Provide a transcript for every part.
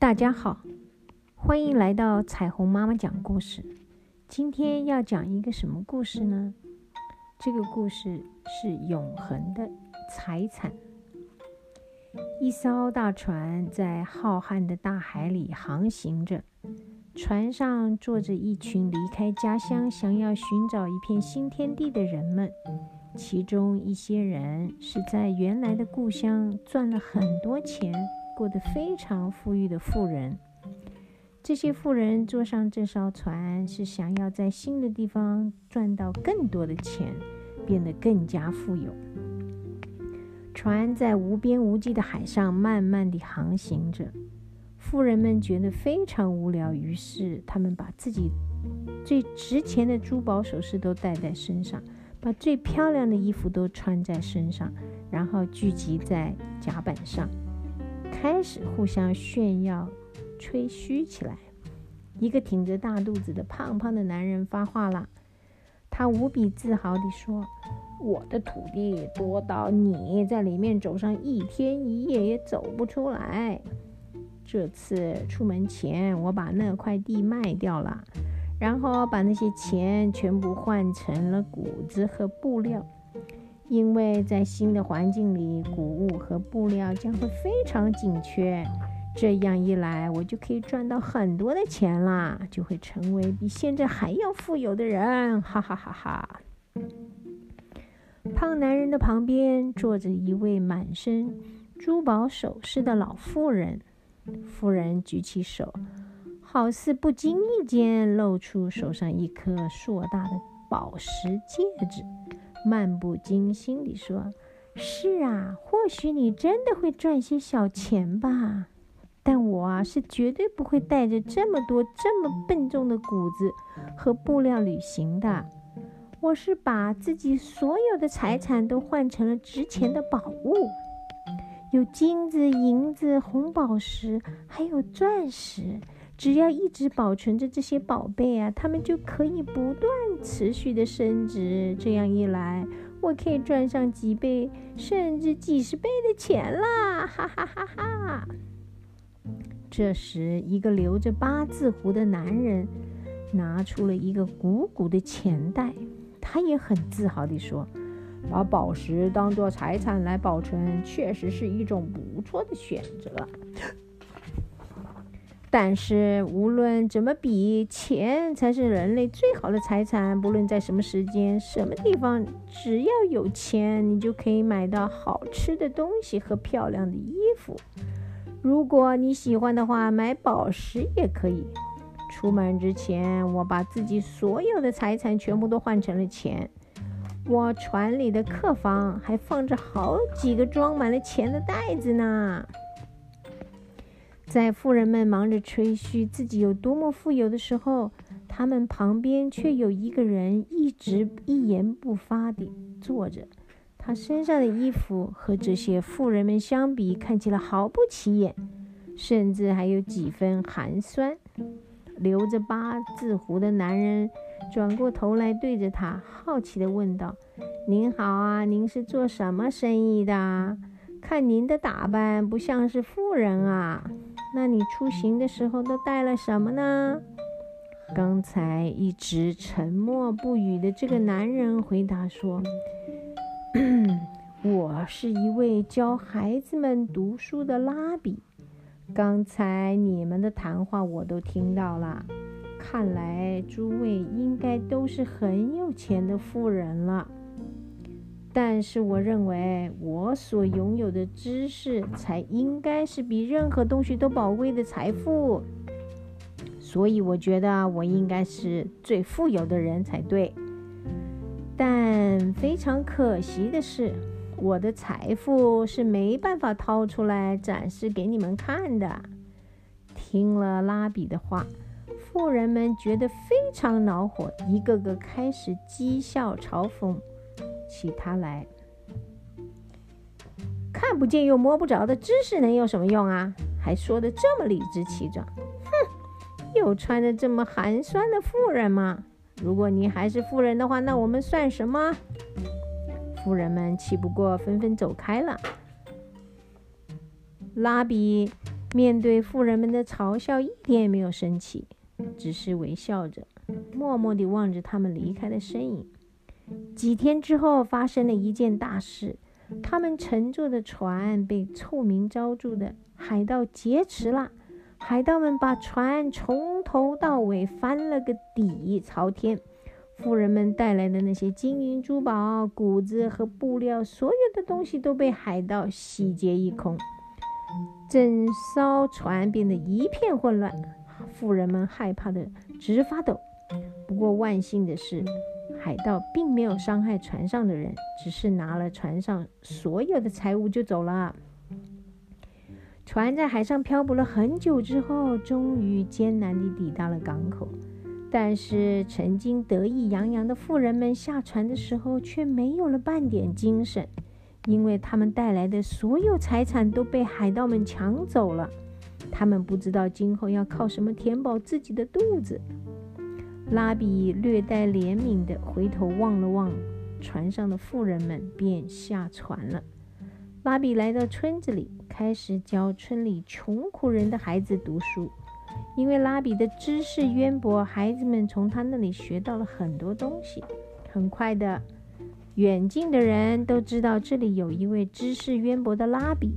大家好，欢迎来到彩虹妈妈讲故事。今天要讲一个什么故事呢？这个故事是永恒的财产。一艘大船在浩瀚的大海里航行着，船上坐着一群离开家乡想要寻找一片新天地的人们，其中一些人是在原来的故乡赚了很多钱，过得非常富裕的富人。这些富人坐上这艘船是想要在新的地方赚到更多的钱，变得更加富有。船在无边无际的海上慢慢地航行着，富人们觉得非常无聊，于是他们把自己最值钱的珠宝首饰都戴在身上，把最漂亮的衣服都穿在身上，然后聚集在甲板上，开始互相炫耀吹嘘起来。一个挺着大肚子的胖胖的男人发话了，他无比自豪地说，我的土地多到你在里面走上一天一夜也走不出来。这次出门前我把那块地卖掉了，然后把那些钱全部换成了谷子和布料，因为在新的环境里，谷物和布料将会非常紧缺，这样一来我就可以赚到很多的钱啦，就会成为比现在还要富有的人，哈哈哈哈。胖男人的旁边坐着一位满身珠宝首饰的老妇人，妇人举起手，好似不经意间露出手上一颗硕大的宝石戒指，漫不经心地说，是啊，或许你真的会赚些小钱吧，但我是绝对不会带着这么笨重的谷子和布料旅行的，我是把自己所有的财产都换成了值钱的宝物，有金子、银子、红宝石，还有钻石，只要一直保存着这些宝贝啊，它们就可以不断持续的升值，这样一来我可以赚上几倍甚至几十倍的钱啦，哈哈哈哈。这时一个留着八字胡的男人拿出了一个鼓鼓的钱袋，他也很自豪地说，把宝石当作财产来保存确实是一种不错的选择，但是无论怎么比，钱才是人类最好的财产，不论在什么时间什么地方，只要有钱你就可以买到好吃的东西和漂亮的衣服，如果你喜欢的话买宝石也可以。出门之前我把自己所有的财产全部都换成了钱，我船里的客房还放着好几个装满了钱的袋子呢。在富人们忙着吹嘘自己有多么富有的时候，他们旁边却有一个人一直一言不发地坐着，他身上的衣服和这些富人们相比看起来毫不起眼，甚至还有几分寒酸。留着八字胡的男人转过头来对着他好奇地问道，您好啊，您是做什么生意的？看您的打扮不像是富人啊，那你出行的时候都带了什么呢？刚才一直沉默不语的这个男人回答说，我是一位教孩子们读书的拉比，刚才你们的谈话我都听到了，看来诸位应该都是很有钱的富人了，但是我认为我所拥有的知识才应该是比任何东西都宝贵的财富，所以我觉得我应该是最富有的人才对，但非常可惜的是，我的财富是没办法掏出来展示给你们看的。听了拉比的话，富人们觉得非常恼火，一个个开始讥笑嘲讽起他来，看不见又摸不着的知识能有什么用啊？还说得这么理直气壮，哼，又穿着这么寒酸的富人吗？如果你还是富人的话，那我们算什么？富人们气不过纷纷走开了。拉比面对富人们的嘲笑，一点也没有生气，只是微笑着，默默地望着他们离开的身影。几天之后，发生了一件大事，他们乘坐的船被臭名昭著的海盗劫持了。海盗们把船从头到尾翻了个底朝天，富人们带来的那些金银珠宝、谷子和布料，所有的东西都被海盗洗劫一空，整艘船变得一片混乱，富人们害怕得直发抖。不过万幸的是，海盗并没有伤害船上的人，只是拿了船上所有的财物就走了。船在海上漂泊了很久之后，终于艰难地抵达了港口。但是曾经得意洋洋的富人们下船的时候却没有了半点精神，因为他们带来的所有财产都被海盗们抢走了，他们不知道今后要靠什么填饱自己的肚子。拉比略带怜悯地回头望了望船上的富人们，便下船了。拉比来到村子里，开始教村里穷苦人的孩子读书。因为拉比的知识渊博，孩子们从他那里学到了很多东西。很快的，远近的人都知道这里有一位知识渊博的拉比，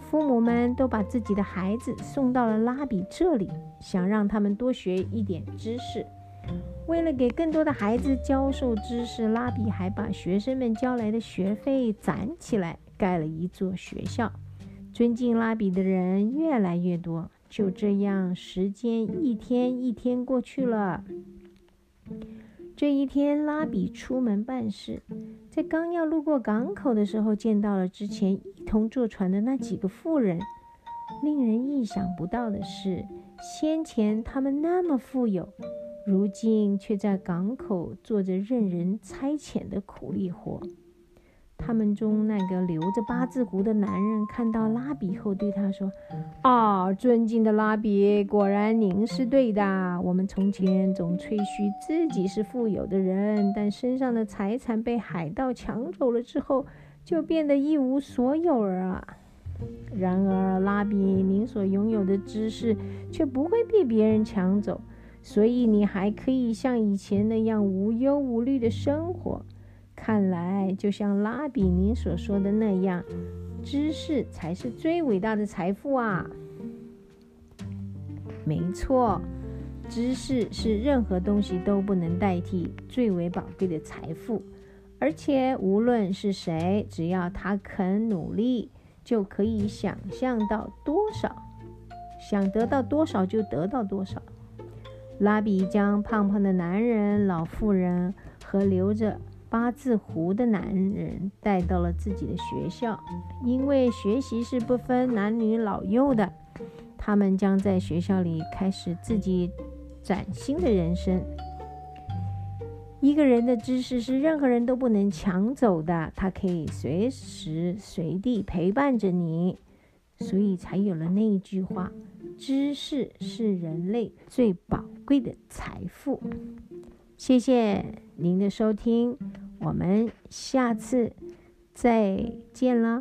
父母们都把自己的孩子送到了拉比这里，想让他们多学一点知识。为了给更多的孩子教授知识，拉比还把学生们交来的学费攒起来，盖了一座学校。尊敬拉比的人越来越多，就这样，时间一天一天过去了。这一天，拉比出门办事，在刚要路过港口的时候，见到了之前一同坐船的那几个富人。令人意想不到的是，先前他们那么富有，如今却在港口做着任人差遣的苦力活。他们中那个留着八字胡的男人看到拉比后对他说：啊，尊敬的拉比，果然您是对的，我们从前总吹嘘自己是富有的人，但身上的财产被海盗抢走了之后，就变得一无所有了。然而拉比，您所拥有的知识却不会被别人抢走，所以你还可以像以前那样无忧无虑的生活。看来，就像拉比您所说的那样，知识才是最伟大的财富啊！没错，知识是任何东西都不能代替最为宝贵的财富，而且无论是谁，只要他肯努力，就可以想象到多少，想得到多少就得到多少。拉比将胖胖的男人、老妇人和留着八字胡的男人带到了自己的学校，因为学习是不分男女老幼的，他们将在学校里开始自己崭新的人生。一个人的知识是任何人都不能抢走的，他可以随时随地陪伴着你，所以才有了那一句话：知识是人类最宝贵的财富。谢谢您的收听，我们下次再见了。